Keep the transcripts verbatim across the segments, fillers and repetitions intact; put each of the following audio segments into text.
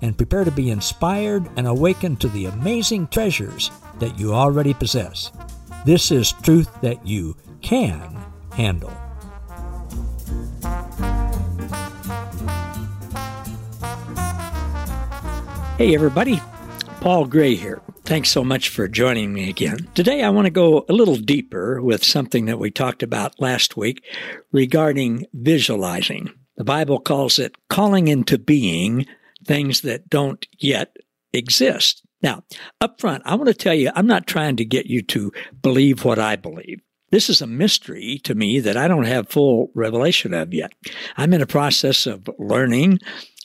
and prepare to be inspired and awakened to the amazing treasures that you already possess. This is truth that you can handle. Hey, everybody. Paul Gray here. Thanks so much for joining me again. Today I want to go a little deeper with something that we talked about last week regarding visualizing. The Bible calls it calling into being things that don't yet exist. Now, up front, I want to tell you, I'm not trying to get you to believe what I believe. This is a mystery to me that I don't have full revelation of yet. I'm in a process of learning,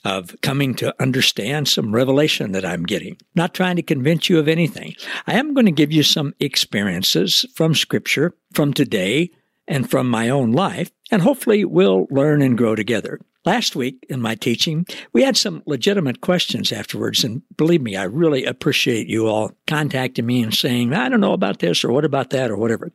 of coming to understand some revelation that I'm getting. Not trying to convince you of anything. I am going to give you some experiences from Scripture, from today, and from my own life, and hopefully we'll learn and grow together. Last week in my teaching, we had some legitimate questions afterwards, and believe me, I really appreciate you all contacting me and saying, I don't know about this, or what about that, or whatever.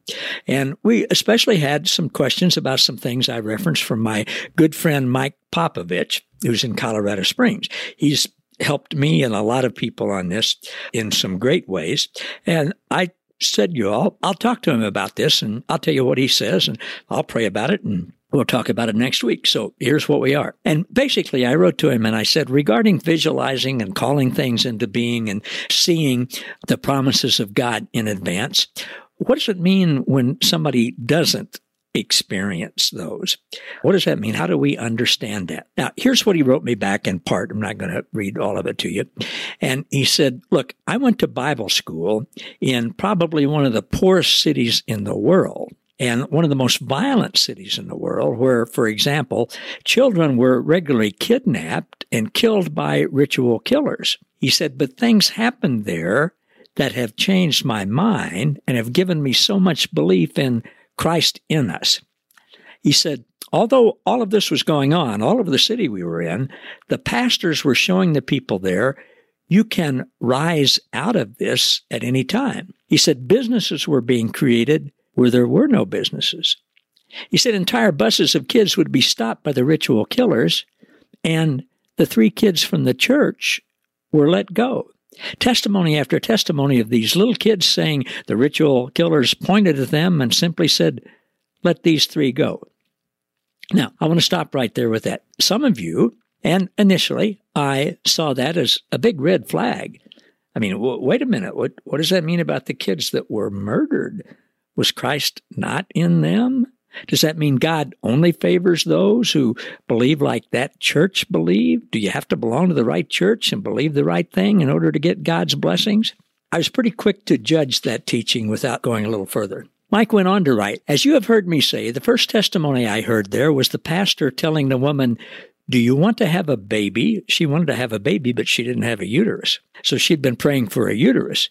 And we especially had some questions about some things I referenced from my good friend Mike Popovich, who's in Colorado Springs. He's helped me and a lot of people on this in some great ways, and I said, you all, I'll talk to him about this, and I'll tell you what he says, and I'll pray about it, and we'll talk about it next week. So here's what we are. And basically, I wrote to him and I said, regarding visualizing and calling things into being and seeing the promises of God in advance, what does it mean when somebody doesn't experience those? What does that mean? How do we understand that? Now, here's what he wrote me back in part. I'm not going to read all of it to you. And he said, look, I went to Bible school in probably one of the poorest cities in the world. And one of the most violent cities in the world where, for example, children were regularly kidnapped and killed by ritual killers. He said, but things happened there that have changed my mind and have given me so much belief in Christ in us. He said, although all of this was going on, all over the city we were in, the pastors were showing the people there, you can rise out of this at any time. He said, businesses were being created where there were no businesses. He said entire buses of kids would be stopped by the ritual killers, and the three kids from the church were let go. Testimony after testimony of these little kids saying the ritual killers pointed at them and simply said, let these three go. Now, I want to stop right there with that. Some of you, and initially, I saw that as a big red flag. I mean, w- wait a minute, what, what does that mean about the kids that were murdered? Was Christ not in them? Does that mean God only favors those who believe like that church believed? Do you have to belong to the right church and believe the right thing in order to get God's blessings? I was pretty quick to judge that teaching without going a little further. Mike went on to write, as you have heard me say, the first testimony I heard there was the pastor telling the woman, do you want to have a baby? She wanted to have a baby, but she didn't have a uterus. So she'd been praying for a uterus.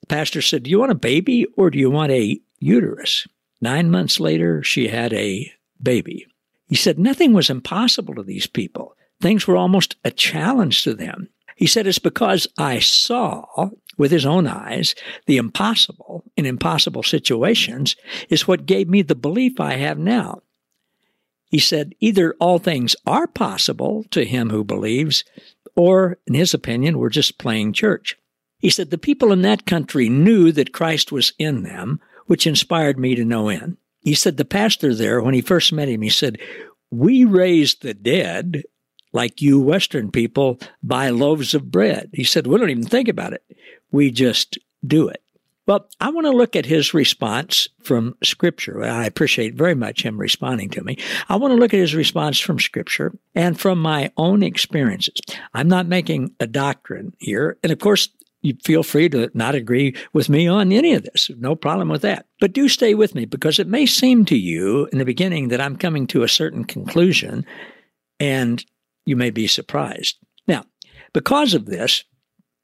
The pastor said, do you want a baby or do you want a uterus? Nine months later, she had a baby. He said nothing was impossible to these people. Things were almost a challenge to them. He said it's because I saw with his own eyes the impossible in impossible situations is what gave me the belief I have now. He said either all things are possible to him who believes, or in his opinion, we're just playing church. He said the people in that country knew that Christ was in them, which inspired me to no end. He said the pastor there, when he first met him, he said, we raise the dead, like you Western people, by loaves of bread. He said, we don't even think about it. We just do it. Well, I want to look at his response from Scripture. I appreciate very much him responding to me. I want to look at his response from Scripture and from my own experiences. I'm not making a doctrine here. And of course, you feel free to not agree with me on any of this. No problem with that. But do stay with me because it may seem to you in the beginning that I'm coming to a certain conclusion and you may be surprised. Now, because of this,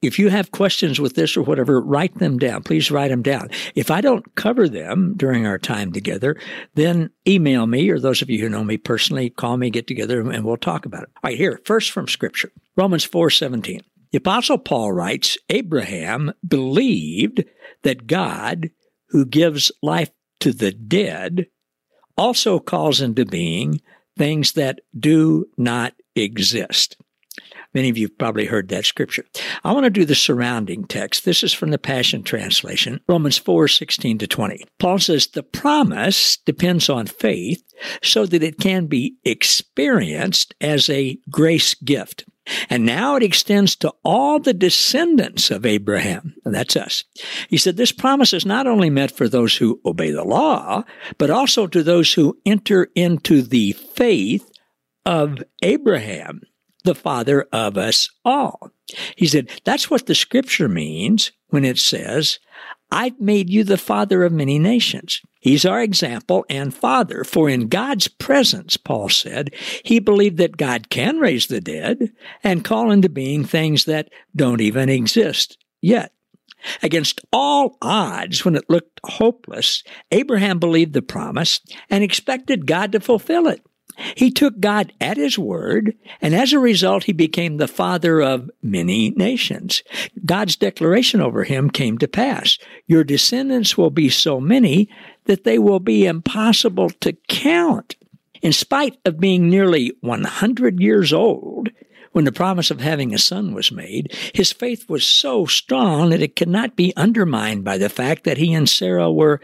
If you have questions with this or whatever, write them down. Please write them down. If I don't cover them during our time together, then email me, or those of you who know me personally, call me, get together, and we'll talk about it. All right, here, first from Scripture, Romans four seventeen. The Apostle Paul writes, Abraham believed that God, who gives life to the dead, also calls into being things that do not exist. Many of you have probably heard that scripture. I want to do the surrounding text. This is from the Passion Translation, Romans four sixteen to twenty. Paul says, the promise depends on faith so that it can be experienced as a grace gift. And now it extends to all the descendants of Abraham, and that's us. He said, this promise is not only meant for those who obey the law, but also to those who enter into the faith of Abraham, the father of us all. He said, that's what the scripture means when it says, I've made you the father of many nations. He's our example and father, for in God's presence, Paul said, he believed that God can raise the dead and call into being things that don't even exist yet. Against all odds, when it looked hopeless, Abraham believed the promise and expected God to fulfill it. He took God at his word, and as a result, he became the father of many nations. God's declaration over him came to pass. Your descendants will be so many that they will be impossible to count. In spite of being nearly one hundred years old, when the promise of having a son was made, his faith was so strong that it cannot be undermined by the fact that he and Sarah were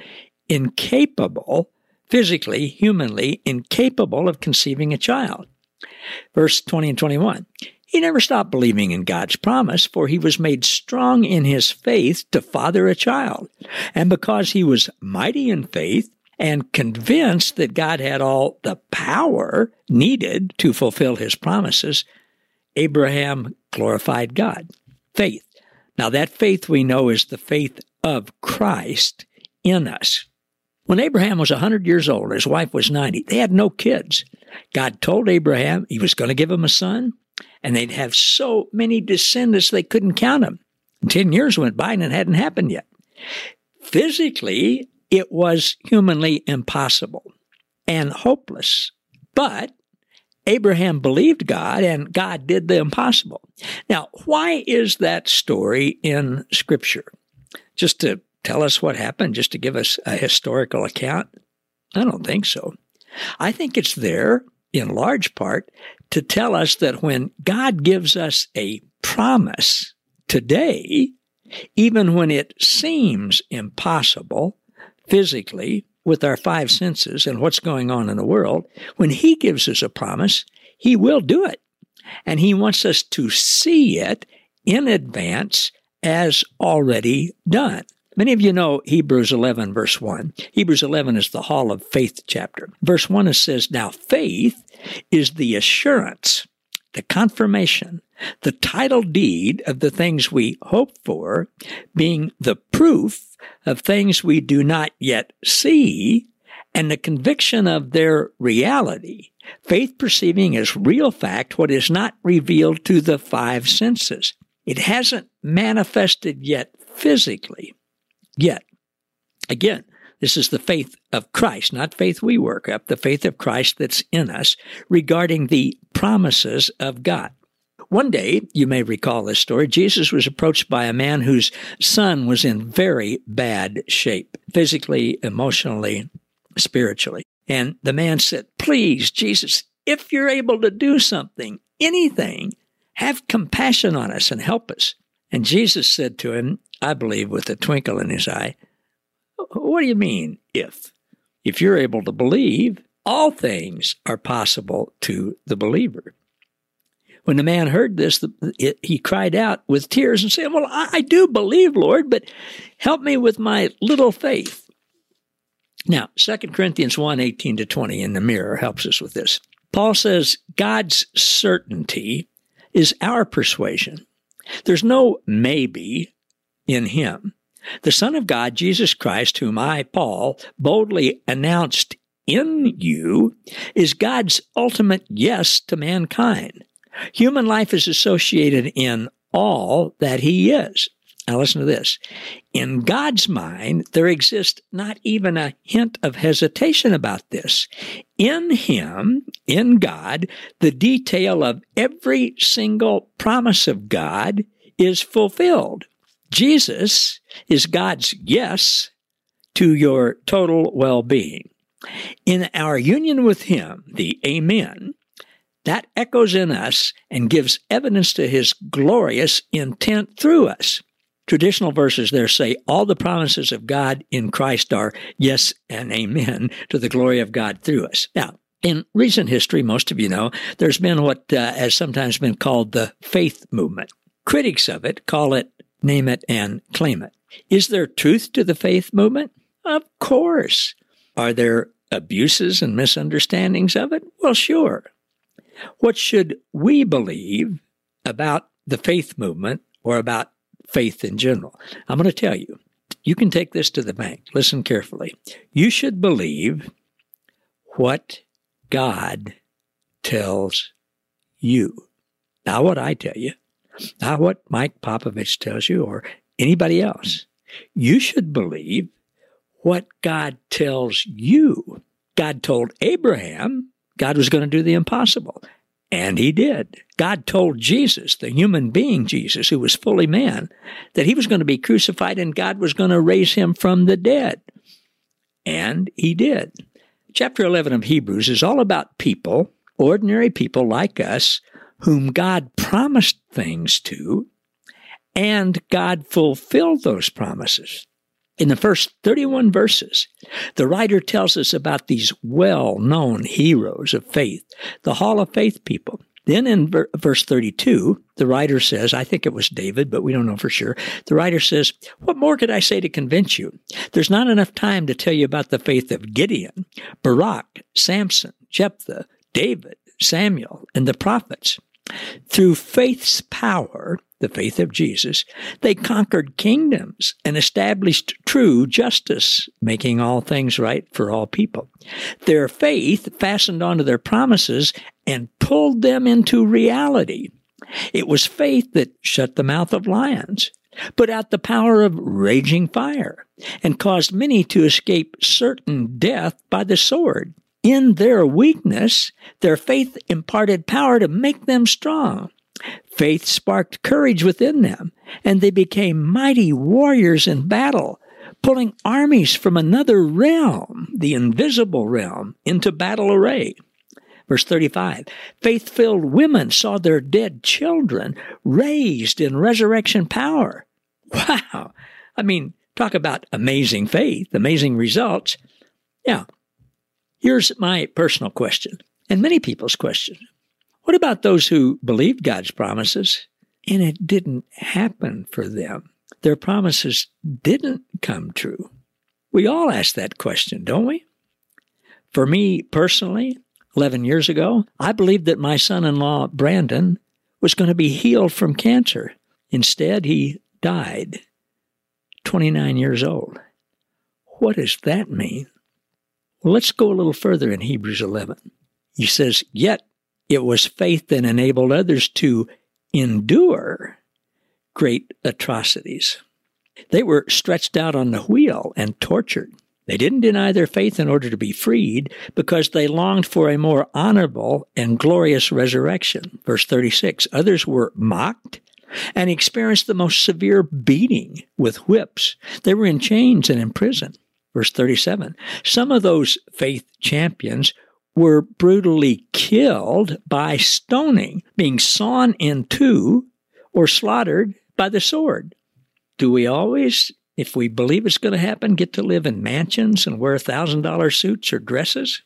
incapable physically, humanly, incapable of conceiving a child. Verse twenty and twenty-one, he never stopped believing in God's promise, for he was made strong in his faith to father a child. And because he was mighty in faith and convinced that God had all the power needed to fulfill his promises, Abraham glorified God. Faith. Now that faith we know is the faith of Christ in us. When Abraham was one hundred years old, his wife was ninety. They had no kids. God told Abraham he was going to give him a son, and they'd have so many descendants they couldn't count them. And Ten years went by, and it hadn't happened yet. Physically, it was humanly impossible and hopeless. But Abraham believed God, and God did the impossible. Now, why is that story in Scripture? Just to tell us what happened, just to give us a historical account? I don't think so. I think it's there, in large part, to tell us that when God gives us a promise today, even when it seems impossible physically with our five senses and what's going on in the world, when He gives us a promise, He will do it. And He wants us to see it in advance as already done. Many of you know Hebrews eleven, verse one. Hebrews eleven is the Hall of Faith chapter. Verse one, it says, now faith is the assurance, the confirmation, the title deed of the things we hope for, being the proof of things we do not yet see, and the conviction of their reality. Faith perceiving as real fact what is not revealed to the five senses. It hasn't manifested yet physically. Yet, again, this is the faith of Christ, not faith we work up, the faith of Christ that's in us regarding the promises of God. One day, you may recall this story, Jesus was approached by a man whose son was in very bad shape, physically, emotionally, spiritually. And the man said, please, Jesus, if you're able to do something, anything, have compassion on us and help us. And Jesus said to him, I believe with a twinkle in his eye, what do you mean if? If you're able to believe, all things are possible to the believer. When the man heard this, he cried out with tears and said, well, I do believe, Lord, but help me with my little faith. Now, Second Corinthians one, eighteen to twenty in the mirror helps us with this. Paul says, God's certainty is our persuasion. There's no maybe in Him. The Son of God, Jesus Christ, whom I, Paul, boldly announced in you, is God's ultimate yes to mankind. Human life is associated in all that he is. Now listen to this. In God's mind, there exists not even a hint of hesitation about this. In him, in God, the detail of every single promise of God is fulfilled. Jesus is God's yes to your total well-being. In our union with him, the Amen, that echoes in us and gives evidence to his glorious intent through us. Traditional verses there say all the promises of God in Christ are yes and amen to the glory of God through us. Now, in recent history, most of you know, there's been what uh, has sometimes been called the faith movement. Critics of it call it name it and claim it. Is there truth to the faith movement? Of course. Are there abuses and misunderstandings of it? Well, sure. What should we believe about the faith movement or about faith in general? I'm going to tell you. You can take this to the bank. Listen carefully. You should believe what God tells you. Not what I tell you. Not what Mike Popovich tells you or anybody else. You should believe what God tells you. God told Abraham God was going to do the impossible. And he did. God told Jesus, the human being Jesus, who was fully man, that he was going to be crucified and God was going to raise him from the dead. And he did. Chapter eleven of Hebrews is all about people, ordinary people like us, whom God promised things to, and God fulfilled those promises. In the first thirty-one verses, the writer tells us about these well-known heroes of faith, the Hall of Faith people. Then in ver- verse thirty-two, the writer says, I think it was David, but we don't know for sure. The writer says, what more could I say to convince you? There's not enough time to tell you about the faith of Gideon, Barak, Samson, Jephthah, David, Samuel, and the prophets. Through faith's power, the faith of Jesus, they conquered kingdoms and established true justice, making all things right for all people. Their faith fastened onto their promises and pulled them into reality. It was faith that shut the mouth of lions, put out the power of raging fire, and caused many to escape certain death by the sword. In their weakness, their faith imparted power to make them strong. Faith sparked courage within them, and they became mighty warriors in battle, pulling armies from another realm, the invisible realm, into battle array. Verse thirty-five, faith-filled women saw their dead children raised in resurrection power. Wow! I mean, talk about amazing faith, amazing results. Yeah. Here's my personal question, and many people's question. What about those who believed God's promises, and it didn't happen for them? Their promises didn't come true. We all ask that question, don't we? For me personally, eleven years ago, I believed that my son-in-law, Brandon, was going to be healed from cancer. Instead, he died, twenty-nine years old. What does that mean? Well, let's go a little further in Hebrews eleven. He says, yet it was faith that enabled others to endure great atrocities. They were stretched out on the wheel and tortured. They didn't deny their faith in order to be freed because they longed for a more honorable and glorious resurrection. Verse thirty-six, others were mocked and experienced the most severe beating with whips. They were in chains and in prison. Verse thirty-seven, some of those faith champions were brutally killed by stoning, being sawn in two, or slaughtered by the sword. Do we always, if we believe it's going to happen, get to live in mansions and wear one thousand dollars suits or dresses?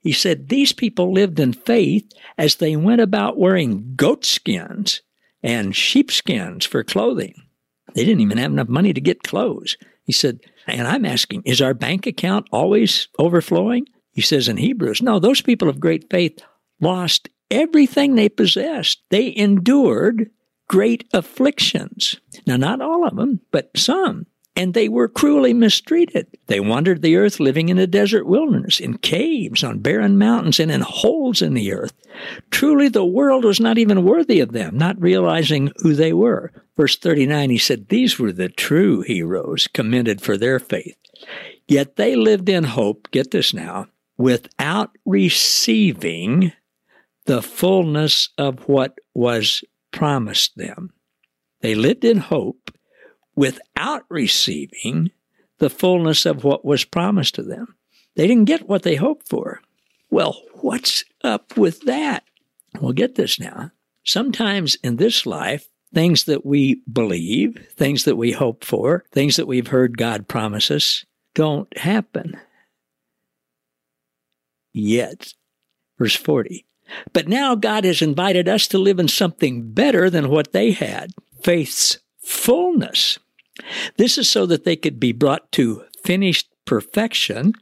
He said these people lived in faith as they went about wearing goat skins and sheepskins for clothing. They didn't even have enough money to get clothes. He said, and I'm asking, is our bank account always overflowing? He says in Hebrews, no, those people of great faith lost everything they possessed. They endured great afflictions. Now, not all of them, but some. And they were cruelly mistreated. They wandered the earth living in a desert wilderness, in caves, on barren mountains, and in holes in the earth. Truly, the world was not even worthy of them, not realizing who they were. Verse thirty-nine, he said, these were the true heroes commended for their faith. Yet they lived in hope, get this now, without receiving the fullness of what was promised them. They lived in hope without receiving the fullness of what was promised to them. They didn't get what they hoped for. Well, what's up with that? Well, get this now. Sometimes in this life, things that we believe, things that we hope for, things that we've heard God promise us, don't happen yet. Verse forty. But now God has invited us to live in something better than what they had, faith's fullness. This is so that they could be brought to finished perfection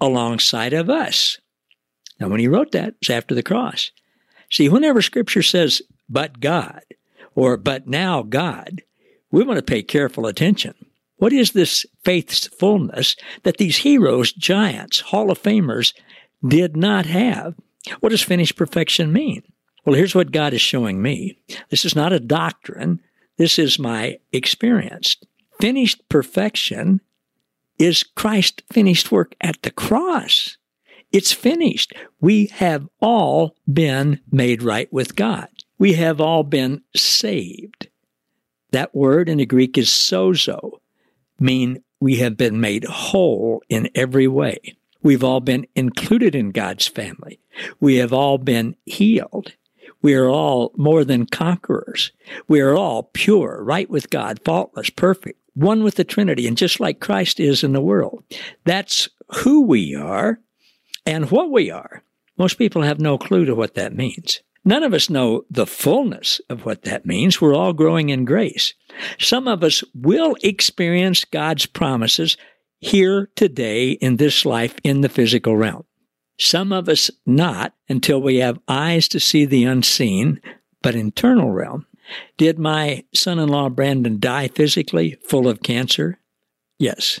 alongside of us. Now, when he wrote that, it's after the cross. See, whenever Scripture says, but God, or but now God, we want to pay careful attention. What is this faith's fullness that these heroes, giants, Hall of Famers did not have? What does finished perfection mean? Well, here's what God is showing me. This is not a doctrine. This is my experience. Finished perfection is Christ's finished work at the cross. It's finished. We have all been made right with God. We have all been saved. That word in the Greek is sozo, mean we have been made whole in every way. We've all been included in God's family. We have all been healed. We are all more than conquerors. We are all pure, right with God, faultless, perfect, one with the Trinity, and just like Christ is in the world. That's who we are and what we are. Most people have no clue to what that means. None of us know the fullness of what that means. We're all growing in grace. Some of us will experience God's promises here today in this life in the physical realm. Some of us not until we have eyes to see the unseen, but internal realm. Did my son-in-law Brandon die physically full of cancer? Yes.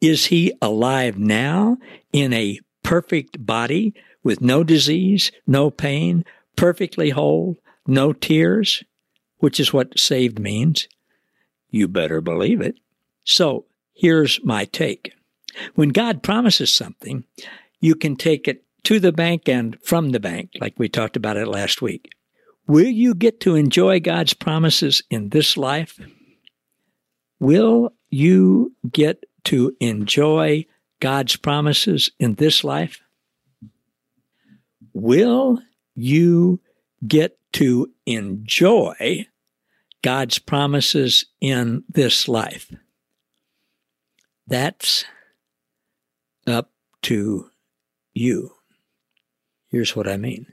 Is he alive now in a perfect body with no disease, no pain, perfectly whole, no tears, which is what saved means? You better believe it. So here's my take. When God promises something, you can take it to the bank and from the bank, like we talked about it last week. Will you get to enjoy God's promises in this life? Will you get to enjoy God's promises in this life? Will you get to enjoy God's promises in this life? That's up to you. Here's what I mean.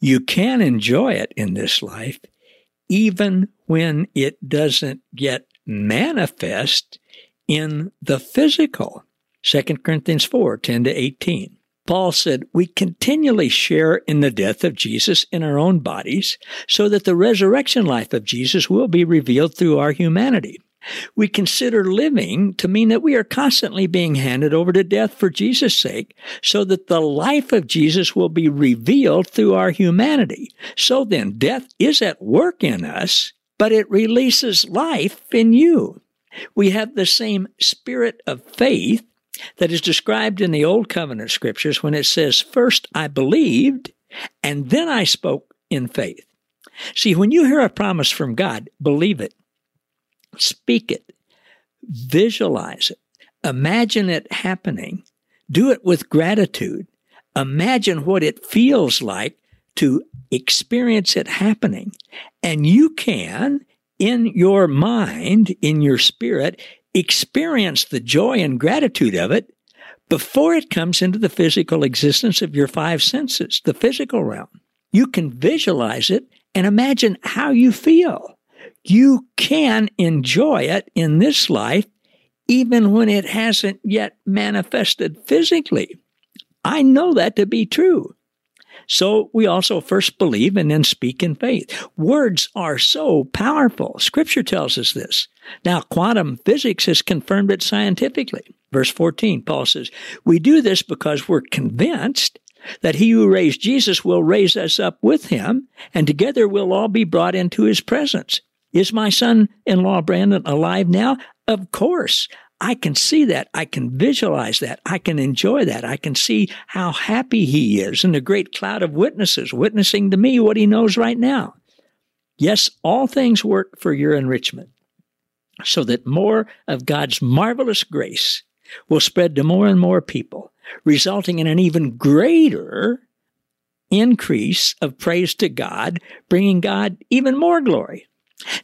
You can enjoy it in this life, even when it doesn't yet manifest in the physical. Second Corinthians four, ten to eighteen. Paul said, we continually share in the death of Jesus in our own bodies, so that the resurrection life of Jesus will be revealed through our humanity. We consider living to mean that we are constantly being handed over to death for Jesus' sake, so that the life of Jesus will be revealed through our humanity. So then, death is at work in us, but it releases life in you. We have the same spirit of faith that is described in the Old Covenant Scriptures when it says, first I believed, and then I spoke in faith. See, when you hear a promise from God, believe it. Speak it, visualize it, imagine it happening, do it with gratitude, imagine what it feels like to experience it happening, and you can, in your mind, in your spirit, experience the joy and gratitude of it before it comes into the physical existence of your five senses, the physical realm. You can visualize it and imagine how you feel. You can enjoy it in this life, even when it hasn't yet manifested physically. I know that to be true. So we also first believe and then speak in faith. Words are so powerful. Scripture tells us this. Now, quantum physics has confirmed it scientifically. Verse fourteen, Paul says, we do this because we're convinced that he who raised Jesus will raise us up with him, and together we'll all be brought into his presence. Is my son-in-law, Brandon, alive now? Of course. I can see that. I can visualize that. I can enjoy that. I can see how happy he is in a great cloud of witnesses, witnessing to me what he knows right now. Yes, all things work for your enrichment, so that more of God's marvelous grace will spread to more and more people, resulting in an even greater increase of praise to God, bringing God even more glory.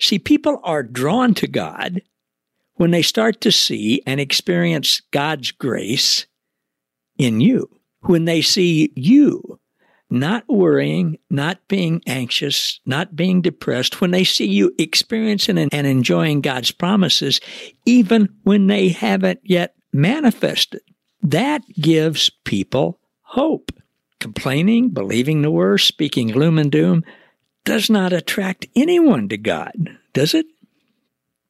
See, people are drawn to God when they start to see and experience God's grace in you, when they see you not worrying, not being anxious, not being depressed, when they see you experiencing and enjoying God's promises, even when they haven't yet manifested. That gives people hope. Complaining, believing the worst, speaking gloom and doom does not attract anyone to God, does it?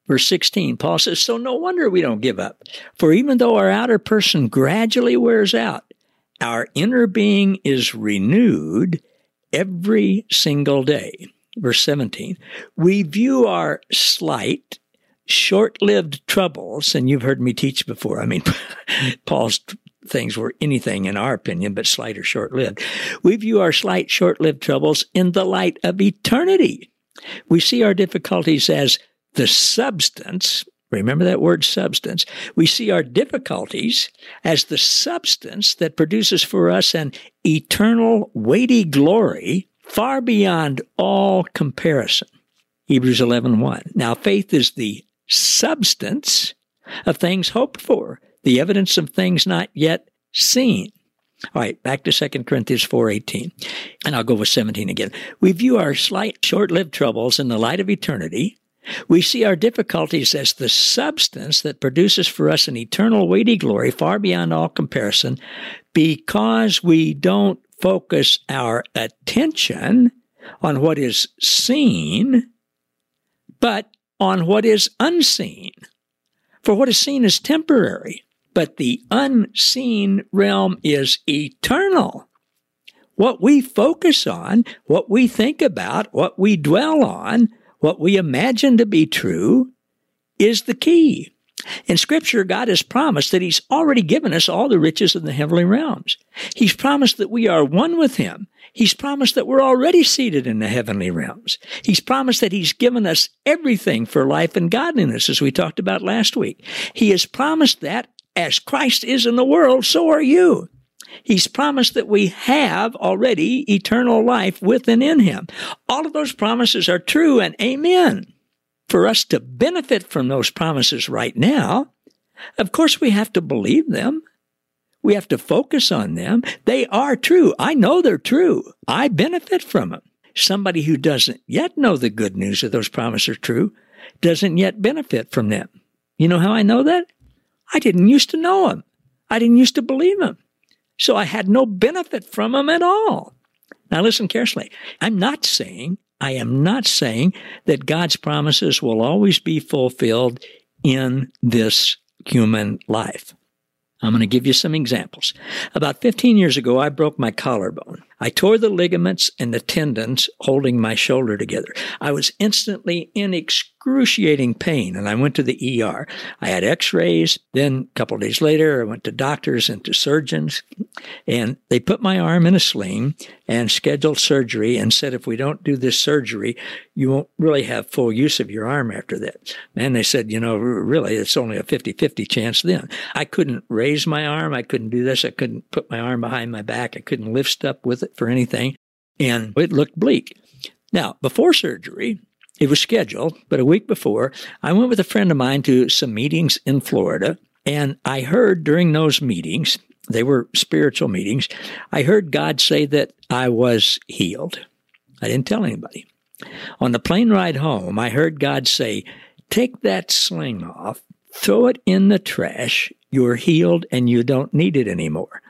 Verse sixteen, Paul says, so no wonder we don't give up. For even though our outer person gradually wears out, our inner being is renewed every single day. Verse seventeen, we view our slight, short-lived troubles, and you've heard me teach before. I mean, Paul's things were anything, in our opinion, but slight or short-lived. We view our slight, short-lived troubles in the light of eternity. We see our difficulties as the substance, remember that word substance, we see our difficulties as the substance that produces for us an eternal weighty glory far beyond all comparison. Hebrews eleven one. Now faith is the substance of things hoped for, the evidence of things not yet seen. All right, back to Second Corinthians four eighteen, and I'll go with seventeen again. We view our slight, short-lived troubles in the light of eternity. We see our difficulties as the substance that produces for us an eternal weighty glory far beyond all comparison, because we don't focus our attention on what is seen, but on what is unseen. For what is seen is temporary, but the unseen realm is eternal. What we focus on, what we think about, what we dwell on, what we imagine to be true is the key. In Scripture, God has promised that he's already given us all the riches of the heavenly realms. He's promised that we are one with him. He's promised that we're already seated in the heavenly realms. He's promised that he's given us everything for life and godliness, as we talked about last week. He has promised that as Christ is in the world, so are you. He's promised that we have already eternal life with and in him. All of those promises are true, and amen. For us to benefit from those promises right now, of course we have to believe them. We have to focus on them. They are true. I know they're true. I benefit from them. Somebody who doesn't yet know the good news that those promises are true doesn't yet benefit from them. You know how I know that? I didn't used to know them. I didn't used to believe them. So I had no benefit from them at all. Now listen carefully. I'm not saying, I am not saying that God's promises will always be fulfilled in this human life. I'm going to give you some examples. About fifteen years ago, I broke my collarbone. I tore the ligaments and the tendons holding my shoulder together. I was instantly in excruciating pain, and I went to the E R. I had x-rays. Then a couple of days later, I went to doctors and to surgeons, and they put my arm in a sling and scheduled surgery and said, if we don't do this surgery, you won't really have full use of your arm after that. And they said, you know, really, it's only a fifty-fifty chance then. I couldn't raise my arm. I couldn't do this. I couldn't put my arm behind my back. I couldn't lift stuff with it for anything. And it looked bleak. Now, before surgery, it was scheduled, but a week before, I went with a friend of mine to some meetings in Florida. And I heard during those meetings, they were spiritual meetings, I heard God say that I was healed. I didn't tell anybody. On the plane ride home, I heard God say, take that sling off, throw it in the trash. You're healed and you don't need it anymore.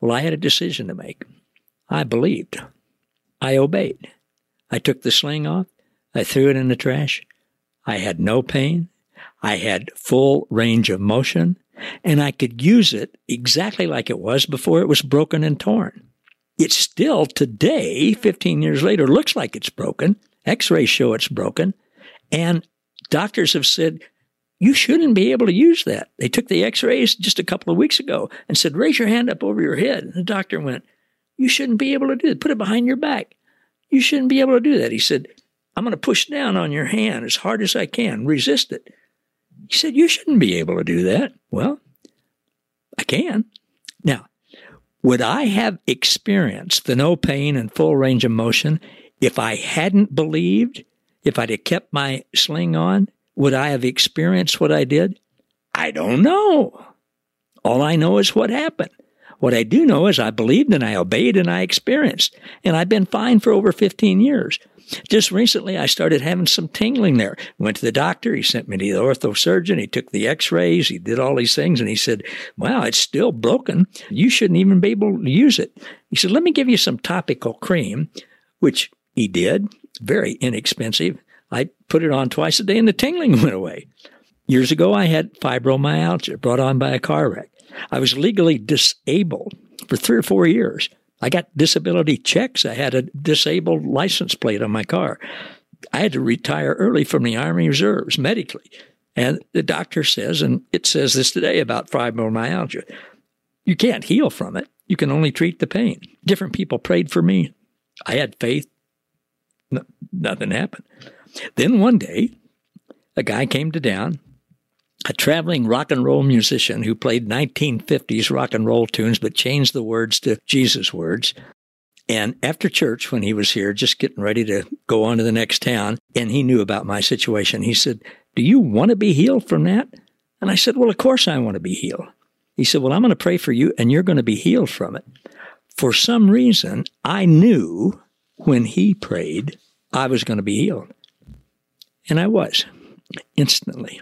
Well, I had a decision to make. I believed. I obeyed. I took the sling off. I threw it in the trash. I had no pain. I had full range of motion, and I could use it exactly like it was before it was broken and torn. it still today, fifteen years later, looks like it's broken. X-rays show it's broken. And doctors have said, you shouldn't be able to use that. They took the X-rays just a couple of weeks ago and said, raise your hand up over your head. And the doctor went, you shouldn't be able to do that. Put it behind your back. You shouldn't be able to do that. He said, I'm going to push down on your hand as hard as I can. Resist it. He said, you shouldn't be able to do that. Well, I can. Now, would I have experienced the no pain and full range of motion if I hadn't believed, if I'd have kept my sling on? Would I have experienced what I did? I don't know. All I know is what happened. What I do know is I believed and I obeyed and I experienced. And I've been fine for over fifteen years. Just recently, I started having some tingling there. Went to the doctor. He sent me to the orthosurgeon. He took the X-rays. He did all these things. And he said, wow, it's still broken. You shouldn't even be able to use it. He said, let me give you some topical cream, which he did. Very inexpensive. I put it on twice a day and the tingling went away. Years ago, I had fibromyalgia brought on by a car wreck. I was legally disabled for three or four years. I got disability checks. I had a disabled license plate on my car. I had to retire early from the Army Reserves medically. And the doctor says, and it says this today about fibromyalgia, you can't heal from it. You can only treat the pain. Different people prayed for me. I had faith. No, nothing happened. Then one day, a guy came to town, a traveling rock and roll musician who played nineteen fifties rock and roll tunes but changed the words to Jesus words. And after church, when he was here, just getting ready to go on to the next town, and he knew about my situation, he said, do you want to be healed from that? And I said, well, of course I want to be healed. He said, well, I'm going to pray for you, and you're going to be healed from it. For some reason, I knew when he prayed, I was going to be healed. And I was, instantly.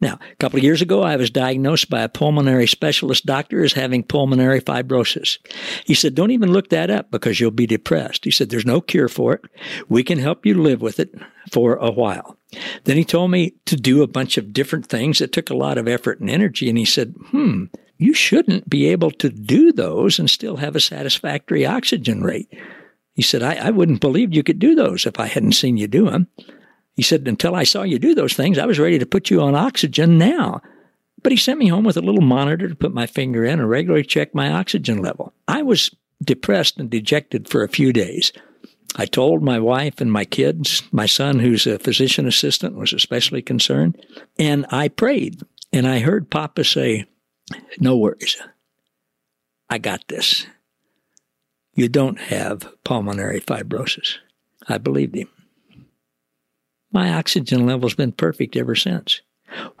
Now, a couple of years ago, I was diagnosed by a pulmonary specialist doctor as having pulmonary fibrosis. He said, don't even look that up because you'll be depressed. He said, there's no cure for it. We can help you live with it for a while. Then he told me to do a bunch of different things that took a lot of effort and energy. And he said, hmm, you shouldn't be able to do those and still have a satisfactory oxygen rate. He said, I, I wouldn't believe you could do those if I hadn't seen you do them. He said, until I saw you do those things, I was ready to put you on oxygen now. But he sent me home with a little monitor to put my finger in and regularly check my oxygen level. I was depressed and dejected for a few days. I told my wife and my kids, my son, who's a physician assistant, was especially concerned. And I prayed. And I heard Papa say, no worries. I got this. You don't have pulmonary fibrosis. I believed him. My oxygen level's been perfect ever since.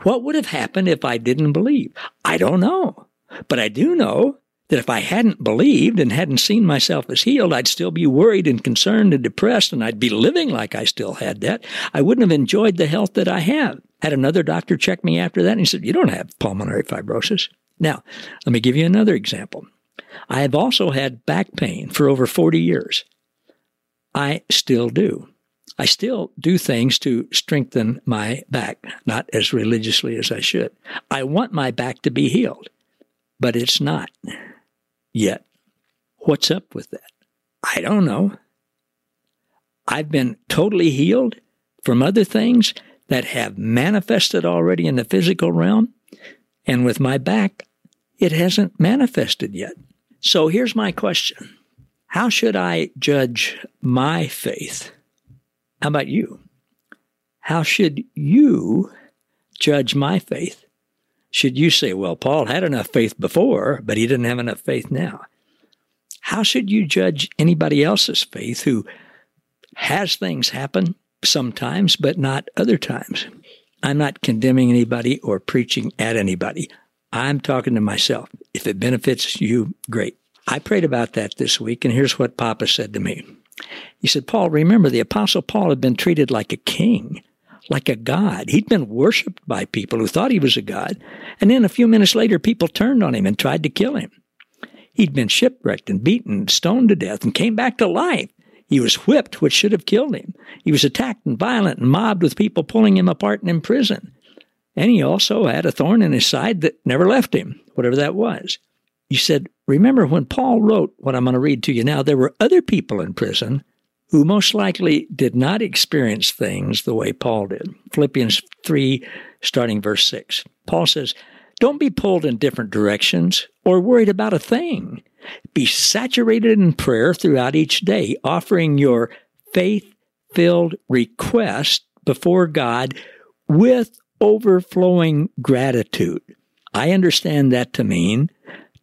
What would have happened if I didn't believe? I don't know. But I do know that if I hadn't believed and hadn't seen myself as healed, I'd still be worried and concerned and depressed, and I'd be living like I still had that. I wouldn't have enjoyed the health that I have. Had another doctor check me after that, and he said, you don't have pulmonary fibrosis. Now, let me give you another example. I have also had back pain for over forty years. I still do. I still do things to strengthen my back, not as religiously as I should. I want my back to be healed, but it's not yet. What's up with that? I don't know. I've been totally healed from other things that have manifested already in the physical realm, and with my back, it hasn't manifested yet. So here's my question. How should I judge my faith? How about you? How should you judge my faith? Should you say, well, Paul had enough faith before, but he didn't have enough faith now? How should you judge anybody else's faith who has things happen sometimes, but not other times? I'm not condemning anybody or preaching at anybody. I'm talking to myself. If it benefits you, great. I prayed about that this week, and here's what Papa said to me. He said, Paul, remember, the Apostle Paul had been treated like a king, like a god. He'd been worshipped by people who thought he was a god. And then a few minutes later, people turned on him and tried to kill him. He'd been shipwrecked and beaten, stoned to death, and came back to life. He was whipped, which should have killed him. He was attacked and violent and mobbed with people pulling him apart and in prison. And he also had a thorn in his side that never left him, whatever that was. you said, remember when Paul wrote what I'm going to read to you now, there were other people in prison who most likely did not experience things the way Paul did. Philippians three, starting verse six. Paul says, don't be pulled in different directions or worried about a thing. Be saturated in prayer throughout each day, offering your faith-filled request before God with overflowing gratitude. I understand that to mean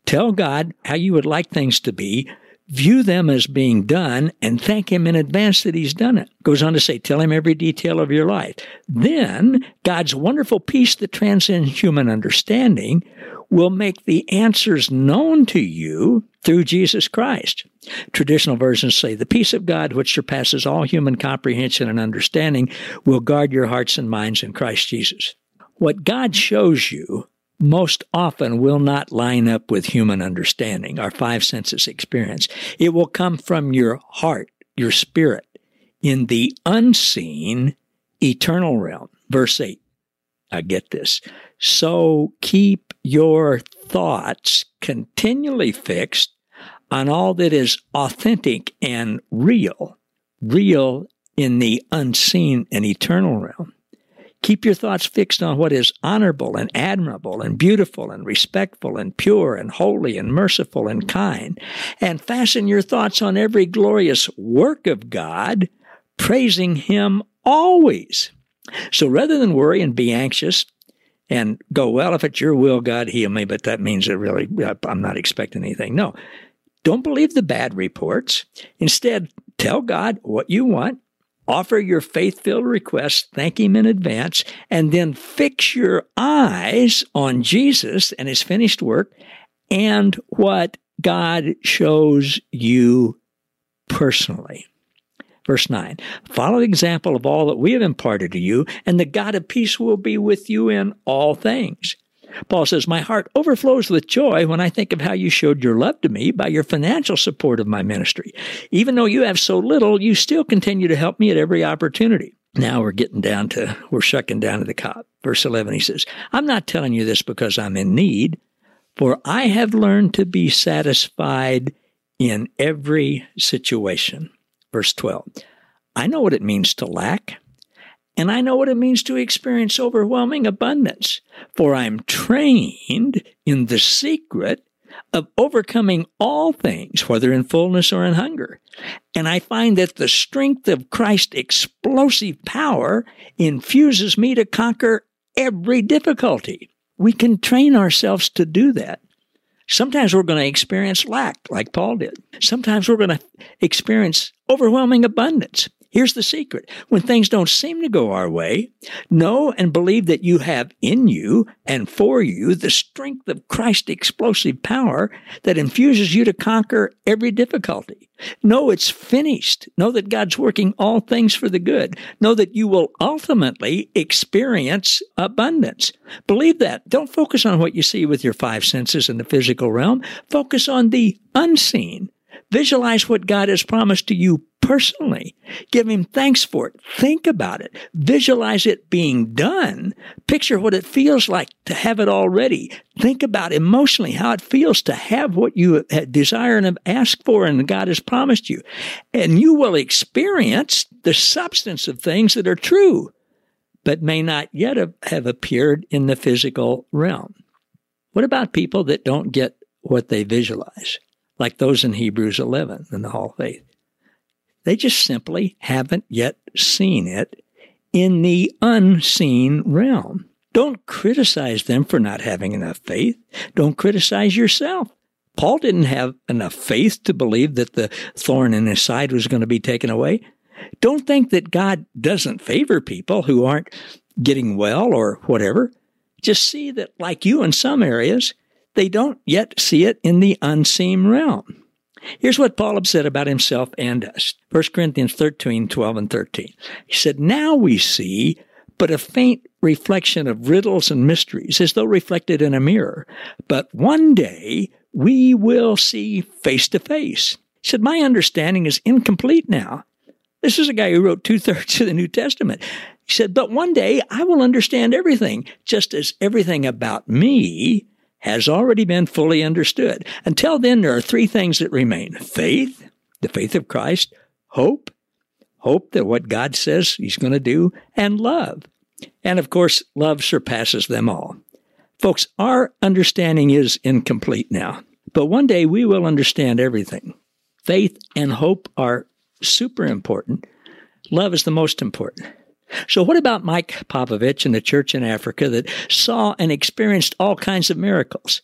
tell God how you would like things to be, view them as being done, and thank Him in advance that He's done it. Goes on to say, tell Him every detail of your life. Then, God's wonderful peace that transcends human understanding will make the answers known to you through Jesus Christ. Traditional versions say, the peace of God, which surpasses all human comprehension and understanding, will guard your hearts and minds in Christ Jesus. What God shows you most often will not line up with human understanding, our five senses experience. It will come from your heart, your spirit, in the unseen eternal realm. Verse eight, I get this. So keep your thoughts continually fixed on all that is authentic and real, real in the unseen and eternal realm. Keep your thoughts fixed on what is honorable and admirable and beautiful and respectful and pure and holy and merciful and kind. And fasten your thoughts on every glorious work of God, praising Him always. So rather than worry and be anxious and go, well, if it's your will, God, heal me, but that means that really I'm not expecting anything. No, don't believe the bad reports. Instead, tell God what you want. Offer your faith-filled request, thank Him in advance, and then fix your eyes on Jesus and His finished work and what God shows you personally. Verse nine, follow the example of all that we have imparted to you, and the God of peace will be with you in all things. Paul says, my heart overflows with joy when I think of how you showed your love to me by your financial support of my ministry. Even though you have so little, you still continue to help me at every opportunity. Now we're getting down to, we're shucking down to the cop. Verse eleven, he says, I'm not telling you this because I'm in need, for I have learned to be satisfied in every situation. Verse twelve, I know what it means to lack. And I know what it means to experience overwhelming abundance, for I'm trained in the secret of overcoming all things, whether in fullness or in hunger. And I find that the strength of Christ's explosive power infuses me to conquer every difficulty. We can train ourselves to do that. Sometimes we're going to experience lack, like Paul did. Sometimes we're going to experience overwhelming abundance. Here's the secret. When things don't seem to go our way, know and believe that you have in you and for you the strength of Christ's explosive power that infuses you to conquer every difficulty. Know it's finished. Know that God's working all things for the good. Know that you will ultimately experience abundance. Believe that. Don't focus on what you see with your five senses in the physical realm. Focus on the unseen. Visualize what God has promised to you personally. Give Him thanks for it. Think about it. Visualize it being done. Picture what it feels like to have it already. Think about emotionally how it feels to have what you desire and have asked for and God has promised you. And you will experience the substance of things that are true, but may not yet have appeared in the physical realm. What about people that don't get what they visualize? Like those in Hebrews eleven in the Hall of Faith. They just simply haven't yet seen it in the unseen realm. Don't criticize them for not having enough faith. Don't criticize yourself. Paul didn't have enough faith to believe that the thorn in his side was going to be taken away. Don't think that God doesn't favor people who aren't getting well or whatever. Just see that, like you in some areas, they don't yet see it in the unseen realm. Here's what Paul said about himself and us. First Corinthians thirteen, twelve, and thirteen. He said, now we see, but a faint reflection of riddles and mysteries, as though reflected in a mirror. But one day we will see face to face. He said, my understanding is incomplete now. This is a guy who wrote two-thirds of the New Testament. He said, but one day I will understand everything, just as everything about me has already been fully understood. Until then, there are three things that remain. Faith, the faith of Christ, hope, hope that what God says he's going to do, and love. And of course, love surpasses them all. Folks, our understanding is incomplete now, but one day we will understand everything. Faith and hope are super important. Love is the most important. So what about Mike Popovich and the church in Africa that saw and experienced all kinds of miracles?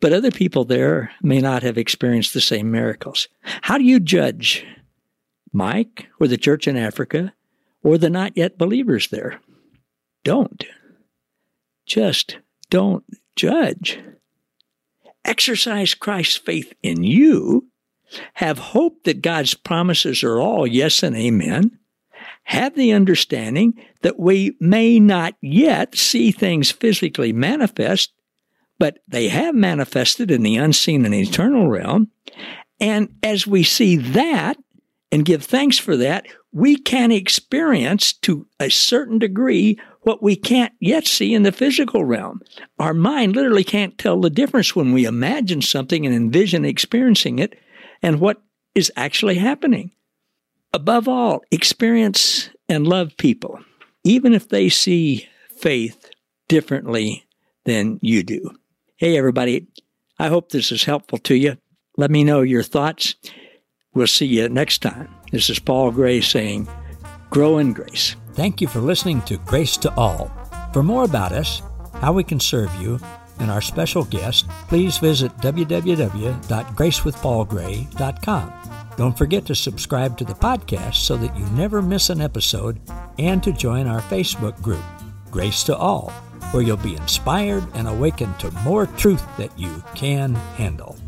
But other people there may not have experienced the same miracles. How do you judge Mike or the church in Africa or the not yet believers there? Don't. Just don't judge. Exercise Christ's faith in you. Have hope that God's promises are all yes and amen. Have the understanding that we may not yet see things physically manifest, but they have manifested in the unseen and eternal realm. And as we see that and give thanks for that, we can experience to a certain degree what we can't yet see in the physical realm. Our mind literally can't tell the difference when we imagine something and envision experiencing it and what is actually happening. Above all, experience and love people, even if they see faith differently than you do. Hey, everybody, I hope this is helpful to you. Let me know your thoughts. We'll see you next time. This is Paul Gray saying, grow in grace. Thank you for listening to Grace to All. For more about us, how we can serve you, and our special guest, please visit w w w dot grace with paul gray dot com. Don't forget to subscribe to the podcast so that you never miss an episode, and to join our Facebook group, Grace to All, where you'll be inspired and awakened to more truth that you can handle.